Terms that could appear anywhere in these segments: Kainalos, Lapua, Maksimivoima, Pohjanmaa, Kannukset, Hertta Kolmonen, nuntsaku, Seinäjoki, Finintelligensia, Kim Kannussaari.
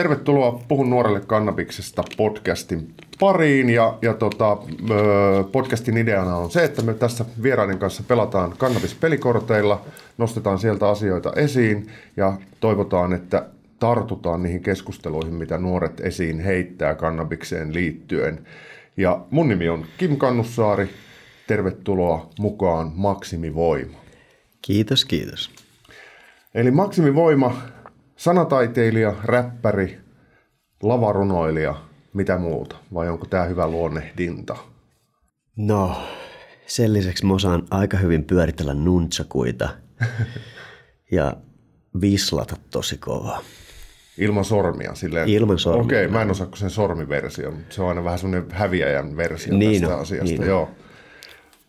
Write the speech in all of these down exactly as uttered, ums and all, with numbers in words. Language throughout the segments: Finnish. Tervetuloa Puhun nuorelle kannabiksesta podcastin pariin ja, ja tota, podcastin ideana on se, että me tässä vieraiden kanssa pelataan kannabispelikorteilla, nostetaan sieltä asioita esiin ja toivotaan, että tartutaan niihin keskusteluihin, mitä nuoret esiin heittää kannabikseen liittyen. Ja mun nimi on Kim Kannussaari, tervetuloa mukaan Maksimivoima. Kiitos, kiitos. Eli Maksimivoima, sanataiteilija, räppäri, lavarunoilija, mitä muuta? Vai onko tämä hyvä luonnehdinta? No, sen lisäksi mä osaan aika hyvin pyöritellä nuntsakuita ja vislata tosi kovaa. Ilman sormia? Silleen. Ilman sormia. Okei, okay, mä en osaa kuin sen sormiversio, mutta se on aina vähän semmoinen häviäjän versio niin tästä on, asiasta. Niin joo.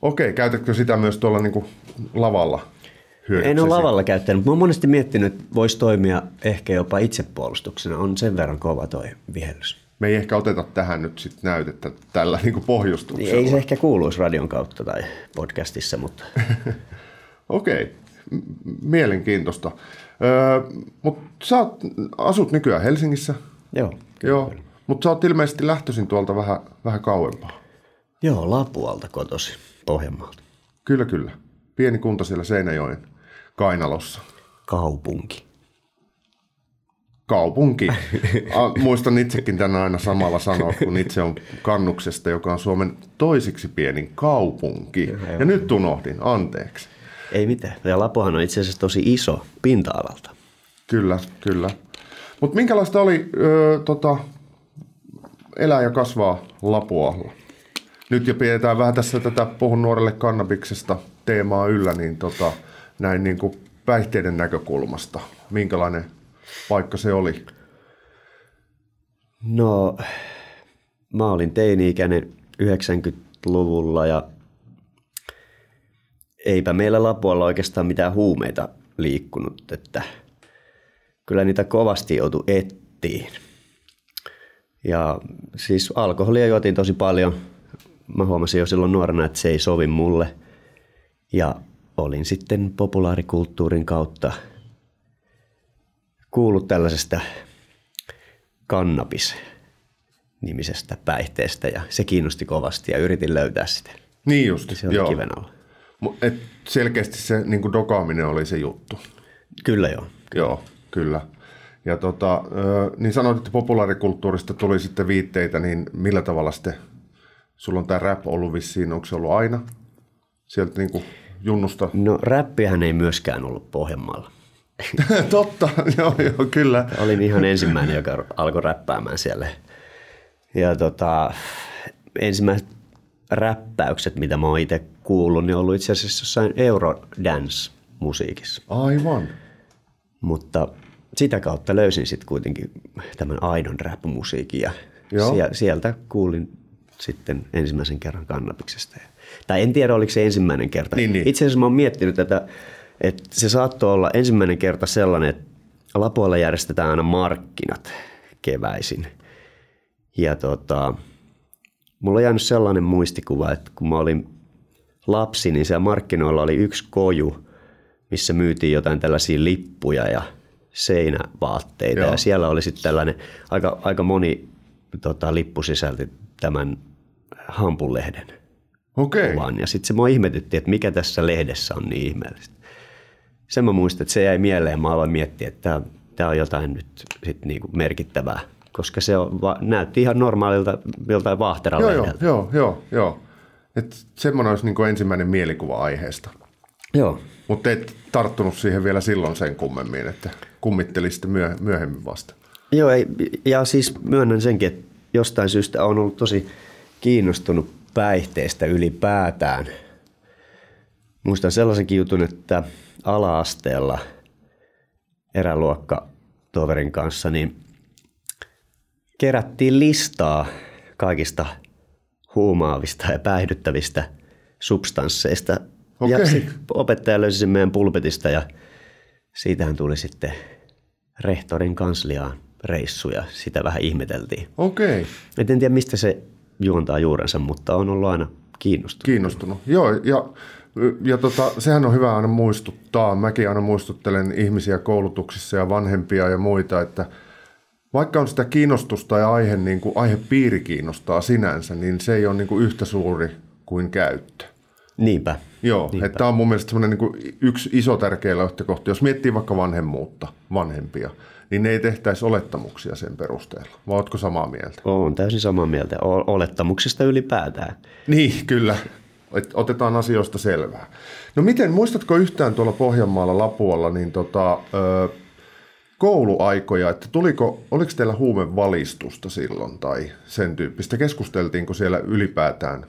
Okei, okay, käytätkö sitä myös tuolla niin kuin lavalla? En ole lavalla käyttänyt, mutta mä oon monesti miettinyt, että voisi toimia ehkä jopa itsepuolustuksena. On sen verran kova toi vihellys. Me ei ehkä oteta tähän nyt sit näytettä tällä niinku pohjustuksella. Ei se ehkä kuuluisi radion kautta tai podcastissa, mutta... Okei, okay. Mielenkiintoista. Öö, mutta sä oot, asut nykyään Helsingissä. Joo. Joo. Mutta sä oot ilmeisesti lähtöisin tuolta vähän, vähän kauempaa. Joo, Lapualta kotosi, Pohjanmaalta. Kyllä, kyllä. Pieni kunta siellä Seinäjoen Kainalossa. Kaupunki. Kaupunki. Muistan itsekin tänään aina samalla sanoa, kun itse on Kannuksesta, joka on Suomen toiseksi pienin kaupunki. Kyllä, ja nyt unohdin, anteeksi. Ei mitään. Ja Lapuhan on itse asiassa tosi iso pinta-alalta. Kyllä, kyllä. Mutta minkälaista oli ö, tota, elää ja kasvaa Lapualla? Nyt jo pidetään vähän tässä tätä Puhun nuorelle kannabiksesta teemaa yllä, niin tota, näin niin kuin päihteiden näkökulmasta. Minkälainen paikka se oli? No, mä olin teini-ikäinen yhdeksänkymmentäluvulla ja eipä meillä Lapualla oikeastaan mitään huumeita liikkunut, että kyllä niitä kovasti joutui ettiin. Ja siis alkoholia juotiin tosi paljon. Mä huomasin jo silloin nuorena, että se ei sovi mulle. Ja olin sitten populaarikulttuurin kautta kuullut tällaisesta kannabis-nimisestä päihteestä ja se kiinnosti kovasti ja yritin löytää sitä. Niin just. Se oli joo. Kiven alla. Et selkeästi se niin kuin dokaaminen oli se juttu. Kyllä joo. Joo, kyllä. Ja tota, niin sanoit, että populaarikulttuurista tuli sitten viitteitä, niin millä tavalla sitten, sulla on tämä rap ollut vissiin, onko se ollut aina? Sieltä niin kuin junnusta. No räppihän ei myöskään ollut Pohjanmaalla. Totta, joo, joo, kyllä. Olin ihan ensimmäinen, joka alkoi räppäämään siellä. Ja tota, ensimmäiset räppäykset, mitä mä oon itse kuullut, niin on ollut itse asiassa jossain eurodance-musiikissa. Aivan. Mutta sitä kautta löysin sitten kuitenkin tämän aidon rap-musiikin ja sieltä kuulin sitten ensimmäisen kerran kannabiksesta. Tai en tiedä, oliko se ensimmäinen kerta. Niin, niin. Itse asiassa mä oon miettinyt tätä, että se saattoi olla ensimmäinen kerta sellainen, että Lapualla järjestetään aina markkinat keväisin. Ja tota, mulla on jäänyt sellainen muistikuva, että kun mä olin lapsi, niin siellä markkinoilla oli yksi koju, missä myytiin jotain tällaisia lippuja ja seinävaatteita. Joo. Ja siellä oli sitten tällainen, aika, aika moni tota, lippu sisälti tämän hampunlehden. Okei. Kuvan. Ja sitten se mua ihmetytti, että mikä tässä lehdessä on niin ihmeellistä. Sen mä muistan, että se jäi mieleen. Mä aloin miettiä, että tämä on jotain nyt sit niinku merkittävää, koska se on va- näytti ihan normaalilta joltain vaahteralehdeltä. Joo, joo, joo. joo. Että semmoinen olisi niinku ensimmäinen mielikuva aiheesta. Joo. Mutta et tarttunut siihen vielä silloin sen kummemmin, että kummitteli sitten myö- myöhemmin vasta. Joo, ei, ja siis myönnän senkin, että jostain syystä on ollut tosi kiinnostunut päihteistä ylipäätään. Muistan sellaisenkin jutun, että ala-asteella eräluokkatoverin kanssa niin kerättiin listaa kaikista huumaavista ja päihdyttävistä substansseista. Okay. Ja sitten opettaja löysi sen meidän pulpetista ja siitähän tuli sitten rehtorin kansliaan reissu ja sitä vähän ihmeteltiin. Okei. Okay. En tiedä, mistä se juontaa juurensa, mutta on ollut aina kiinnostunut. Kiinnostunut, joo. Ja, ja tota, sehän on hyvä aina muistuttaa. Mäkin aina muistuttelen ihmisiä koulutuksissa ja vanhempia ja muita, että Vaikka on sitä kiinnostusta ja aihe, niin kuin aihepiiri kiinnostaa sinänsä, niin se ei ole niin kuin yhtä suuri kuin käyttö. Niinpä. Joo, niinpä. Että tämä on mun mielestä niin kuin yksi iso tärkeä lähtökohta. Jos miettii vaikka vanhemmuutta, vanhempia, niin ne ei tehtäisi olettamuksia sen perusteella. Vai ootko samaa mieltä? Olen täysin samaa mieltä. Olettamuksista ylipäätään. Niin, kyllä. Otetaan asioista selvää. No miten, muistatko yhtään tuolla Pohjanmaalla, Lapualla, niin tota... Öö, kouluaikoja, että tuliko, oliko teillä huumevalistusta silloin tai sen tyyppistä? Keskusteltiinko siellä ylipäätään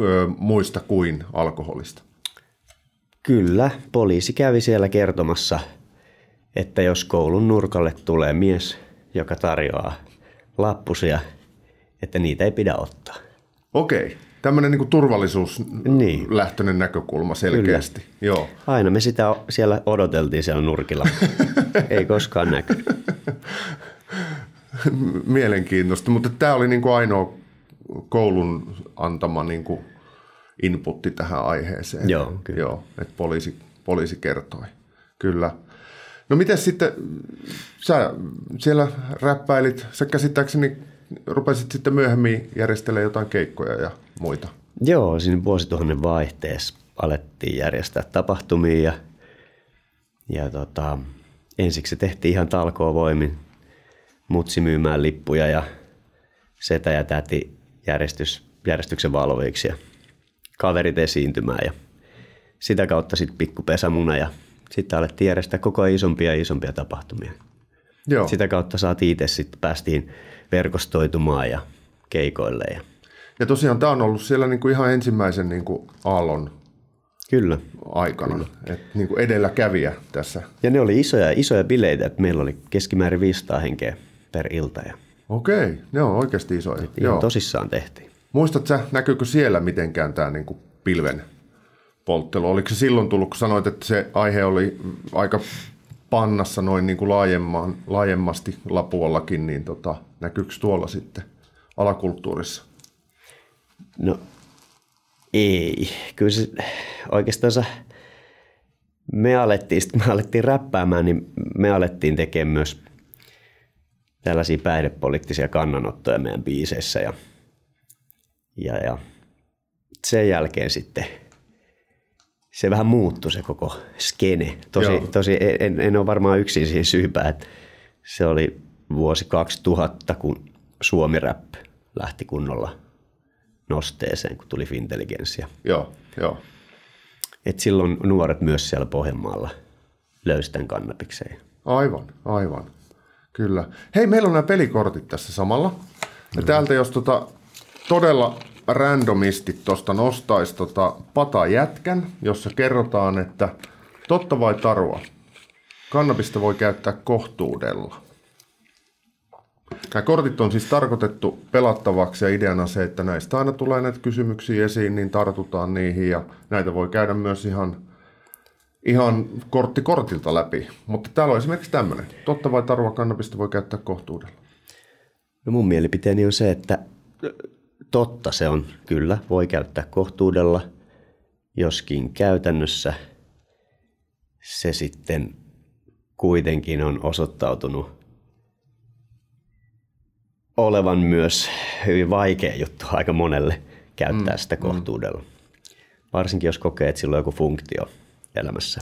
ö, muista kuin alkoholista? Kyllä, poliisi kävi siellä kertomassa, että jos koulun nurkalle tulee mies, joka tarjoaa lappusia, että niitä ei pidä ottaa. Okei, tämmöinen niin kuin turvallisuuslähtöinen niin. Näkökulma selkeästi. Joo. Aina me sitä siellä odoteltiin siellä nurkilla. Ei koskaan näkynyt. Mielenkiintoista, mutta tämä oli niin kuin ainoa koulun antama niin kuin inputti tähän aiheeseen. Joo, kyllä. Joo, että poliisi, poliisi kertoi. Kyllä. No miten sitten, sä siellä räppäilit, sä käsittääkseni rupesit sitten myöhemmin järjestelemään jotain keikkoja ja muita. Joo, siinä vuosituhannen vaihteessa alettiin järjestää tapahtumia ja, ja tota... ensiksi se tehtiin ihan talkoovoimin, mutsi myymään lippuja ja setä ja täti järjestys, järjestyksen valvoiksi ja kaverit esiintymään. Ja sitä kautta sitten pikkupesämuna ja sitten alettiin järjestää koko ajan isompia ja isompia tapahtumia. Joo. Sitä kautta saatiin itse sitten, päästiin verkostoitumaan ja keikoille. Ja, ja tosiaan tämä on ollut siellä niinku ihan ensimmäisen niinku aallon. Kyllä. Aikana. Kyllä. Et niin kuin edelläkävijä tässä. Ja ne oli isoja, isoja bileitä, että meillä oli keskimäärin viisisataa henkeä per ilta. Ja okei, ne on oikeasti isoja. Ihan tosissaan tehtiin. Muistatko sä, näkyykö siellä mitenkään tämä niin kuin pilven polttelu? Oliko se silloin tullut, kun sanoit, että se aihe oli aika pannassa noin niin kuin laajemman, laajemmasti Lapuallakin, niin tota, näkyykö tuolla sitten alakulttuurissa? No... Ei, kyllä se oikeastaan me alettiin, sitten me alettiin räppäämään, niin me alettiin tekemään myös tällaisia päihdepoliittisia kannanottoja meidän biiseissä. Ja, ja, ja sen jälkeen sitten se vähän muuttui se koko skene. Tosi, tosi en, en ole varmaan yksin siihen syypää, että se oli vuosi kaksituhatta, kun Suomi-rap lähti kunnolla nosteeseen, kun tuli Finintelligensia. Joo, joo. Et silloin nuoret myös siellä Pohjanmaalla löysivät tämän kannabikseen. Aivan, aivan. Kyllä. Hei, meillä on nämä pelikortit tässä samalla. Ja täältä jos tota, todella randomisti tuosta nostaisi tota, patajätkän, jossa kerrotaan, että totta vai tarua, kannabista voi käyttää kohtuudella. Nämä kortit on siis tarkoitettu pelattavaksi ja ideana se, että näistä aina tulee näitä kysymyksiä esiin, niin tartutaan niihin ja näitä voi käydä myös ihan, ihan kortti kortilta läpi. Mutta täällä on esimerkiksi tämmöinen. Totta vai tarua, kannabista voi käyttää kohtuudella? No mun mielipiteeni on se, että totta se on kyllä, voi käyttää kohtuudella, joskin käytännössä se sitten kuitenkin on osoittautunut olevan myös hyvin vaikea juttu aika monelle käyttää mm, sitä kohtuudella. Mm. Varsinkin jos kokee, että sillä on joku funktio elämässä,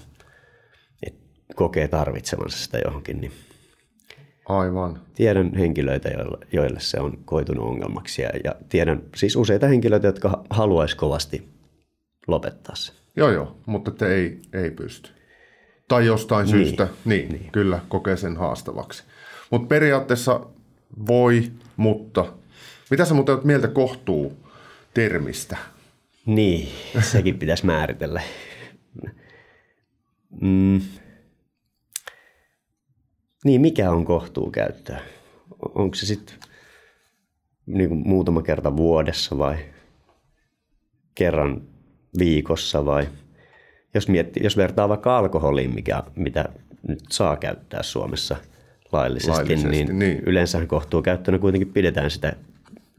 että kokee tarvitsemansa sitä johonkin. Niin aivan. Tiedän henkilöitä, joille se on koitunut ongelmaksi ja, ja tiedän siis useita henkilöitä, jotka haluaisi kovasti lopettaa sen. Joo joo, mutta te ei, ei pysty. Tai jostain niin, syystä, niin, niin kyllä kokee sen haastavaksi. Mutta periaatteessa voi, mutta mitä sä muuten olet mieltä kohtuu termistä? Niin, sekin pitäisi määritellä. Mm. Niin, mikä on kohtuu käyttöä? Onko se sitten niin kuin muutama kerta vuodessa vai kerran viikossa vai? Jos, mietti, jos vertaa vaikka alkoholiin, mikä, mitä nyt saa käyttää Suomessa Laillisesti, Laillisesti, niin, niin. yleensä kohtuukäyttönä kuitenkin pidetään sitä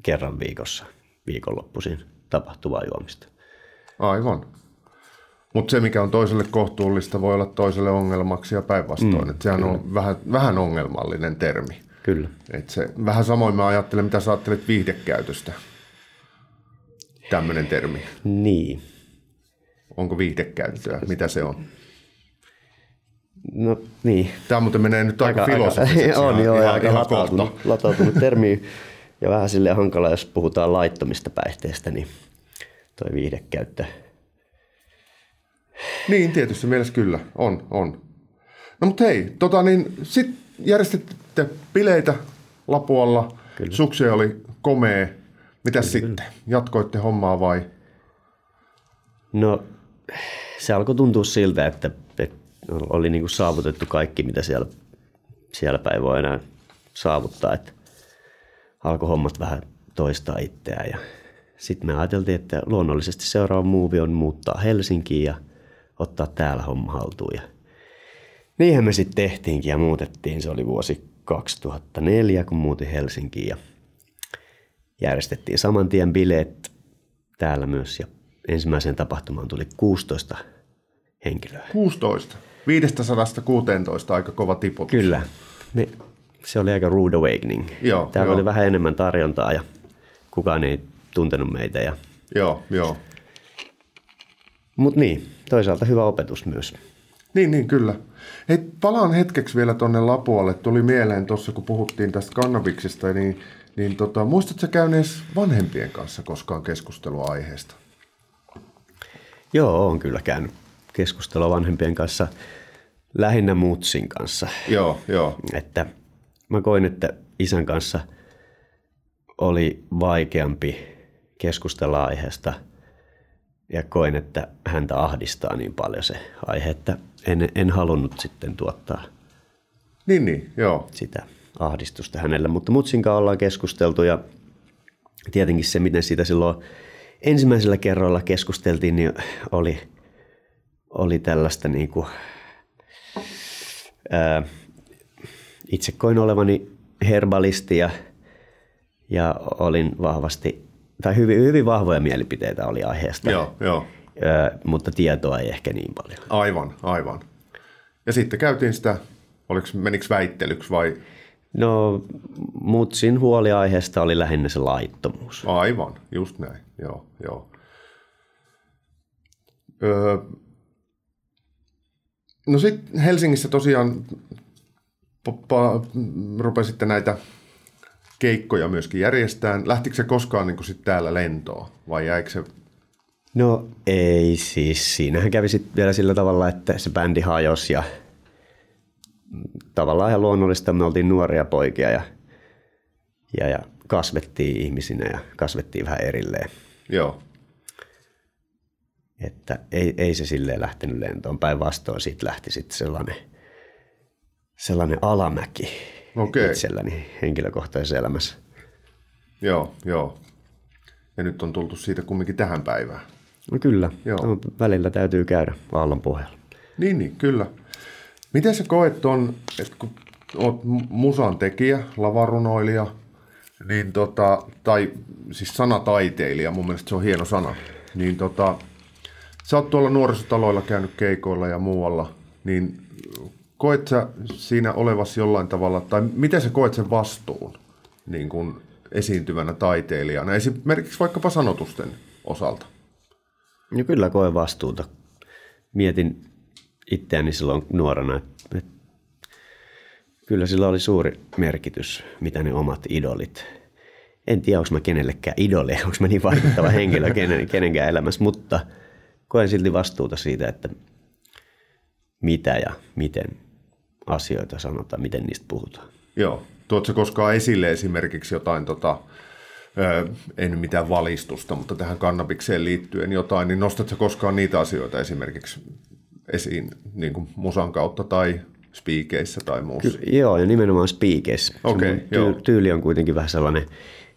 kerran viikossa, viikonloppuisin tapahtuvaa juomista. Aivan. Mutta se, mikä on toiselle kohtuullista, voi olla toiselle ongelmaksi ja päinvastoin. Mm, sehän kyllä on vähän, vähän ongelmallinen termi. Kyllä. Et se, vähän samoin mä ajattelen, mitä sä ajattelet viihdekäytöstä. Tämmöinen termi. Niin. Onko viihdekäyttöä? Mitä se on? No niin. Tämä muuten menee nyt aika, aika filosofiseksi. On ihan, joo, ihan, aika ihan latautunut, latautunut termi. Ja vähän silleen hankala, jos puhutaan laittomista päihteistä, niin toi viihdekäyttö. Niin, tietysti mielessä kyllä. On, on. No mutta hei, tota niin, sit järjestitte bileitä Lapualla. Kyllä. Suksi oli komea. Mitäs kyllä, sitten? Kyllä. Jatkoitte hommaa vai? No, se alkoi tuntua siltä, että, että oli niin kuin saavutettu kaikki, mitä siellä, sielläpä ei voi enää saavuttaa. Että alkoi hommat vähän toistaa itseään. Ja sitten me ajateltiin, että luonnollisesti seuraava muuvi on muuttaa Helsinkiin ja ottaa täällä homma haltuun. Ja niinhän me sitten tehtiinkin ja muutettiin. Se oli vuosi kaksituhattaneljä, kun muutin Helsinkiin ja järjestettiin saman tien bileet täällä myös. Ja ensimmäiseen tapahtumaan tuli kuusitoista henkilöä. kuusitoista? viidestäsadasta kuuteentoista, aika kova tiputus. Kyllä. Me, se oli aika rude awakening. Joo, täällä joo. oli vähän enemmän tarjontaa ja kukaan ei tuntenut meitä. Ja... Joo, joo. Mutta niin, toisaalta hyvä opetus myös. Niin, niin kyllä. Hei, palaan hetkeksi vielä tuonne Lapualle. Tuli mieleen tuossa, kun puhuttiin tästä kannabiksesta, niin, niin tota, muistatko käynees vanhempien kanssa koskaan keskustelua aiheesta? Joo, on kyllä käynyt keskustelua vanhempien kanssa, lähinnä mutsin kanssa. Joo, joo. Että mä koin, että isän kanssa oli vaikeampi keskustella aiheesta ja koin, että häntä ahdistaa niin paljon se aihe, että en, en halunnut sitten tuottaa niin, niin, joo. sitä ahdistusta hänelle. Mutta mutsinkaan ollaan keskusteltu ja tietenkin se, miten siitä silloin ensimmäisellä kerralla keskusteltiin, niin oli, oli tällaista niin kuin, ää, itse koin olevani herbalisti ja, ja olin vahvasti, tai hyvin, hyvin vahvoja mielipiteitä oli aiheesta, joo, joo. Ää, mutta tietoa ei ehkä niin paljon. Aivan, aivan. Ja sitten käytiin sitä, oliko, menikö väittelyksi vai? No, mutsin huoli aiheesta oli lähinnä se laittomuus. Aivan, just näin, joo, joo. Öö, no sitten Helsingissä tosiaan poppa, rupesitte näitä keikkoja myöskin järjestämään. Lähtikö se koskaan niin kuin sit täällä lentoon vai jäikö se? No ei siis, siinähän kävi sitten vielä sillä tavalla, että se bändi hajosi ja tavallaan ihan luonnollista, me oltiin nuoria poikia ja, ja, ja kasvettiin ihmisinä ja kasvettiin vähän erilleen. Joo. Että ei, ei se silleen lähtenyt lentoon, päinvastoin siitä lähti sitten sellainen, sellainen alamäki okay. itselläni henkilökohtaisessa elämässä. Joo, joo. Ja nyt on tultu siitä kumminkin tähän päivään. No kyllä, joo. Välillä täytyy käydä aallon pohjalla. Niin, niin kyllä. Miten sä koet ton, että kun oot musan tekijä, lavarunoilija, niin tota, tai siis sanataiteilija, mun mielestä se on hieno sana, niin tota, sä oot tuolla nuorisotaloilla käynyt keikoilla ja muualla, niin koet sä siinä olevasi jollain tavalla, tai miten sä koet sen vastuun niin kun esiintyvänä taiteilijana, esimerkiksi vaikkapa sanotusten osalta? No kyllä koen vastuuta. Mietin itseäni silloin nuorena, että kyllä sillä oli suuri merkitys, mitä ne omat idolit. En tiedä, onko mä kenellekään idoli, onko mä niin vaikuttava henkilö kenen, kenenkään elämässä, mutta koen silti vastuuta siitä, että mitä ja miten asioita sanotaan, miten niistä puhutaan. Joo. Tuotko koskaan esille esimerkiksi jotain, tota, ei nyt mitään valistusta, mutta tähän kannabikseen liittyen jotain, niin nostatko koskaan niitä asioita esimerkiksi esiin niin kuin musan kautta tai spiikeissä tai muussa? Kyllä, joo, ja nimenomaan spiikeissä. Okay, tyy- tyyli on kuitenkin vähän sellainen,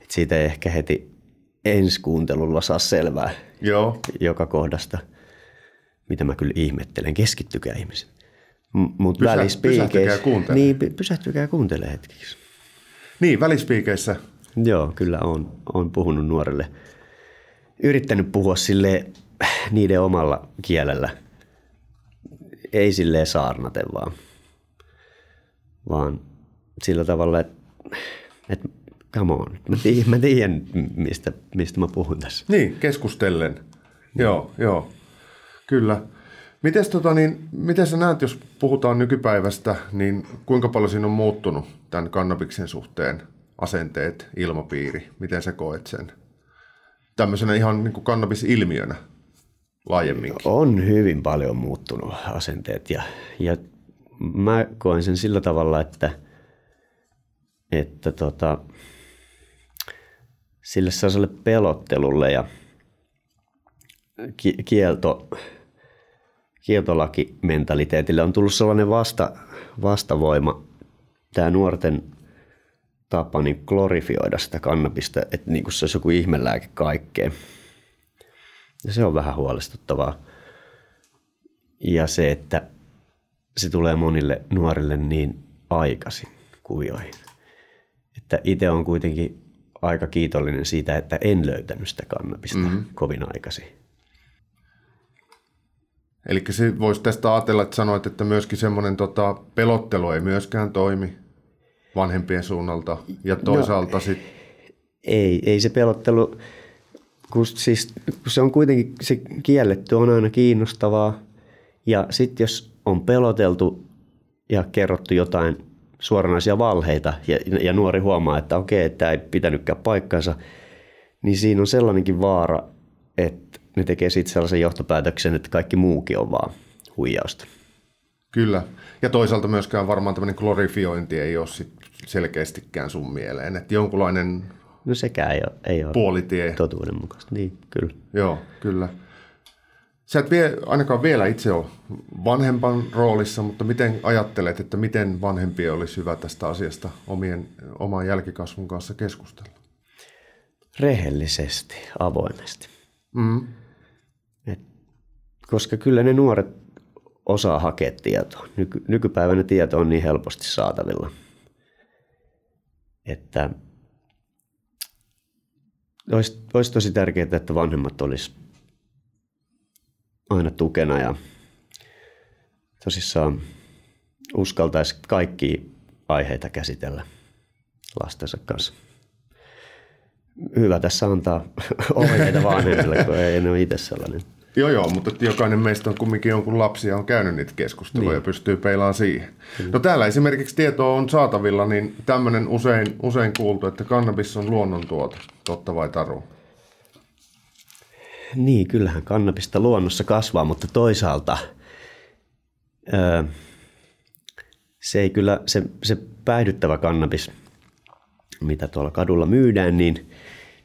että siitä ei ehkä heti ensi kuuntelulla saa selvää joo. joka kohdasta, mitä mä kyllä ihmettelen. Keskittykää ihmiset. Mut Pysä, välispiikeissä, pysähtykää kuuntelemaan. Niin, pysähtykää kuuntelemaan hetkeksi. Niin, välispiikeissä. Joo, kyllä on, on puhunut nuorille. Yrittänyt puhua sille niiden omalla kielellä. Ei silleen saarnaten vaan, vaan sillä tavalla, että että come on, mä tiedän, mä tiedän mistä, mistä mä puhun tässä. Niin, keskustellen. Mm. Joo, joo, kyllä. Mites, tota, niin, miten sä näet, jos puhutaan nykypäivästä, niin kuinka paljon siinä on muuttunut tämän kannabiksen suhteen asenteet, ilmapiiri? Miten sä koet sen tämmöisenä ihan niin kuin kannabisilmiönä laajemminkin? On hyvin paljon muuttunut asenteet ja, ja mä koen sen sillä tavalla, että, että tota, sille sellaiselle pelottelulle ja ki- kielto... kieltolakimentaliteetille on tullut sellainen vasta, vastavoima, tämä nuorten tapa niin glorifioida sitä kannabista, että niin kuin se olisi joku ihmelääke kaikkeen. Ja se on vähän huolestuttavaa. Ja se, että se tulee monille nuorille niin aikaisin kuvioihin. Että itse olen kuitenkin aika kiitollinen siitä, että en löytänyt sitä kannabista mm-hmm. kovin aikaisin. Eli se voisi tästä ajatella, että sanoit, että myöskin semmoinen tota, pelottelu ei myöskään toimi vanhempien suunnalta ja toisaalta no, sitten... Ei, ei se pelottelu, kun, siis, kun se on kuitenkin se kielletty, on aina kiinnostavaa ja sitten jos on peloteltu ja kerrottu jotain suoranaisia valheita ja, ja nuori huomaa, että okei, tämä ei pitänytkään paikkansa, niin siinä on sellainenkin vaara, että ne tekee sitten sellaisen johtopäätöksen, että kaikki muukin on vaan huijausta. Kyllä. Ja toisaalta myöskään varmaan tämmöinen glorifiointi ei ole sit selkeästikään sun mieleen. Että jonkunlainen no sekään ei ole, ei ole puolitie. Totuuden mukaista. Niin, kyllä. Joo, kyllä. Sä et vie, ainakaan vielä itse ole vanhempan roolissa, mutta miten ajattelet, että miten vanhempien olisi hyvä tästä asiasta omien, oman jälkikasvun kanssa keskustella? Rehellisesti, avoimesti. Mm. Et, koska kyllä ne nuoret osaa hakea tietoa. Nyky, nykypäivänä tieto on niin helposti saatavilla, että olisi, olisi tosi tärkeää, että vanhemmat olisi aina tukena ja tosissaan uskaltaisi kaikkia aiheita käsitellä lastensa kanssa. Hyvä tässä antaa ohjeita vanhemmille, kun ei ole itse sellainen. Joo, joo, mutta jokainen meistä on kumminkin jonkun lapsi ja on käynyt niitä keskusteluja niin. Ja pystyy peilaamaan siihen. No täällä esimerkiksi tietoa on saatavilla, niin tämmöinen usein, usein kuultu, että kannabis on luonnontuote, totta vai taru? Niin, kyllähän kannabista luonnossa kasvaa, mutta toisaalta öö, se ei kyllä, se, se päihdyttävä kannabis, mitä tuolla kadulla myydään, niin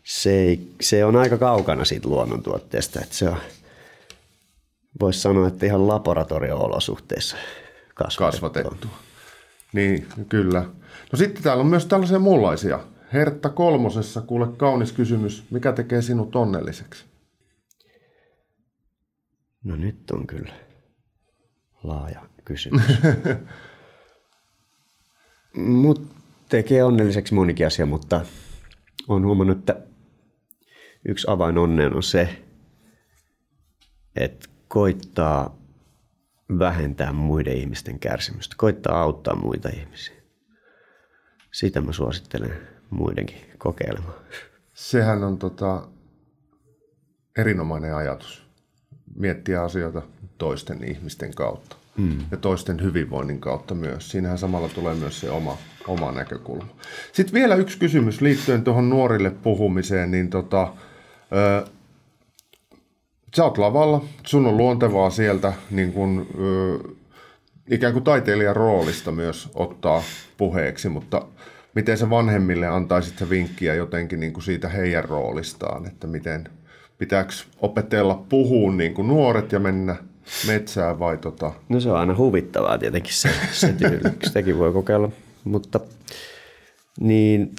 se, ei, se on aika kaukana siitä luonnontuotteesta. Että se on, voisi sanoa, että ihan laboratorio-olosuhteissa kasvatettua. kasvatettua. Niin, kyllä. No sitten täällä on myös tällaisia muunlaisia. Hertta Kolmosessa, kuule kaunis kysymys, mikä tekee sinut onnelliseksi? No nyt on kyllä laaja kysymys. Mut tekee onnelliseksi monikin asia, mutta olen huomannut, että yksi avain onneen on se, että koittaa vähentää muiden ihmisten kärsimystä, koittaa auttaa muita ihmisiä. Sitä mä suosittelen muidenkin kokeilemaan. Sehän on tota, erinomainen ajatus miettiä asioita toisten ihmisten kautta. Mm. Ja toisten hyvinvoinnin kautta myös. Siinähän samalla tulee myös se oma, oma näkökulma. Sitten vielä yksi kysymys liittyen tuohon nuorille puhumiseen. Niin tota, ö, sä oot lavalla, sun on luontevaa sieltä niin kun, ö, ikään kuin taiteilijan roolista myös ottaa puheeksi, mutta miten sä vanhemmille antaisit sä vinkkiä jotenkin niin kuin siitä heidän roolistaan, että miten pitääkö opetella puhua niin kuin nuoret ja mennä metsää vai tota? No se on aina huvittavaa tietenkin se, se tyyli, sitäkin voi kokeilla, mutta niin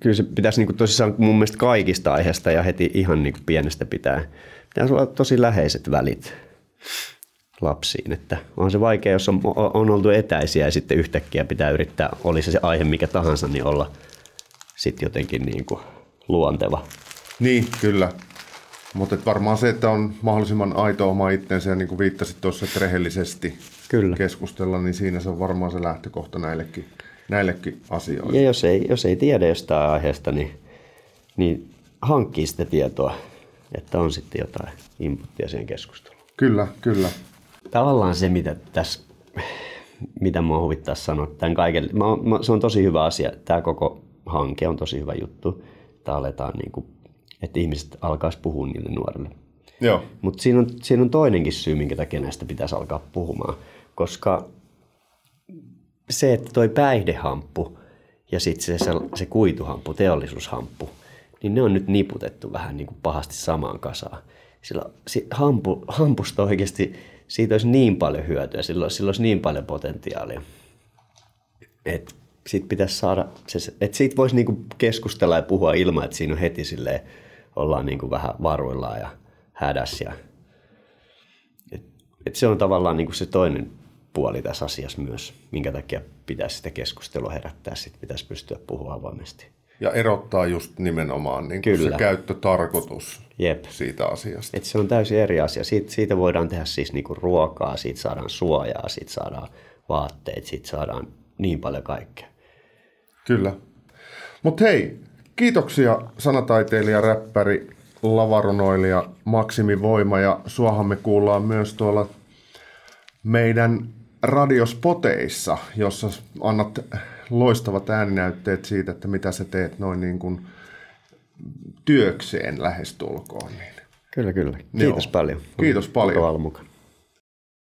kyllä se pitäisi niin kuin tosissaan mun mielestä kaikista aiheista ja heti ihan niin kuin pienestä pitää. Pitäisi olla tosi läheiset välit lapsiin, että on se vaikea, jos on, on oltu etäisiä ja sitten yhtäkkiä pitää yrittää, oli se se aihe mikä tahansa, niin olla sitten jotenkin niin kuin luonteva. Niin, kyllä. Mutta varmaan se, että on mahdollisimman aito oma itsensä ja niin kuin viittasit tuossa, että rehellisesti Kyllä. keskustella, niin siinä se on varmaan se lähtökohta näillekin näillekin asioille. Ja jos ei, jos ei tiedä jostain aiheesta, niin, niin hankkii sitä tietoa, että on sitten jotain inputtia siihen keskusteluun. Kyllä, kyllä. Tavallaan se, mitä tässä, mitä minua huvittaa sanoa tämän kaiken, mä, mä, se on tosi hyvä asia. Tämä koko hanke on tosi hyvä juttu. Tämä aletaan, niin kuin, että ihmiset alkaisi puhua niille nuorille. Mutta siinä on, siinä on toinenkin syy, minkä takia näistä pitäisi alkaa puhumaan. Koska se, että toi päihdehamppu ja sitten se, se, se kuituhamppu, teollisuushamppu, niin ne on nyt niputettu vähän niin kuin pahasti samaan kasaan. Sillä hampu, hampusta oikeasti, siitä olisi niin paljon hyötyä, sillä olisi, sillä olisi niin paljon potentiaalia. Et sit pitäisi saada, että siitä voisi niin kuin keskustella ja puhua ilman, että siinä on heti silleen, ollaan niin kuin vähän varuillaan ja hädässä. Ja, et, et se on tavallaan niin kuin se toinen puoli tässä asiassa myös, minkä takia pitäisi sitä keskustelua herättää, sit pitäisi pystyä puhua avoimesti. Ja erottaa just nimenomaan niin kuin se käyttötarkoitus Jep. siitä asiasta. Et se on täysin eri asia. Siit, siitä voidaan tehdä siis niin kuin ruokaa, siitä saadaan suojaa, siitä saadaan vaatteet, siitä saadaan niin paljon kaikkea. Kyllä. Mutta hei, kiitoksia sanataiteilija, räppäri, lavarunoilija Maksimivoima, ja suahan me kuullaan myös tuolla meidän radiospoteissa, jossa annat loistavat ääninäytteet siitä, että mitä sä teet noin niin kuin työkseen lähestulkoon. Kyllä, kyllä. Kiitos Joo. paljon. Kiitos paljon. Kiitos paljon.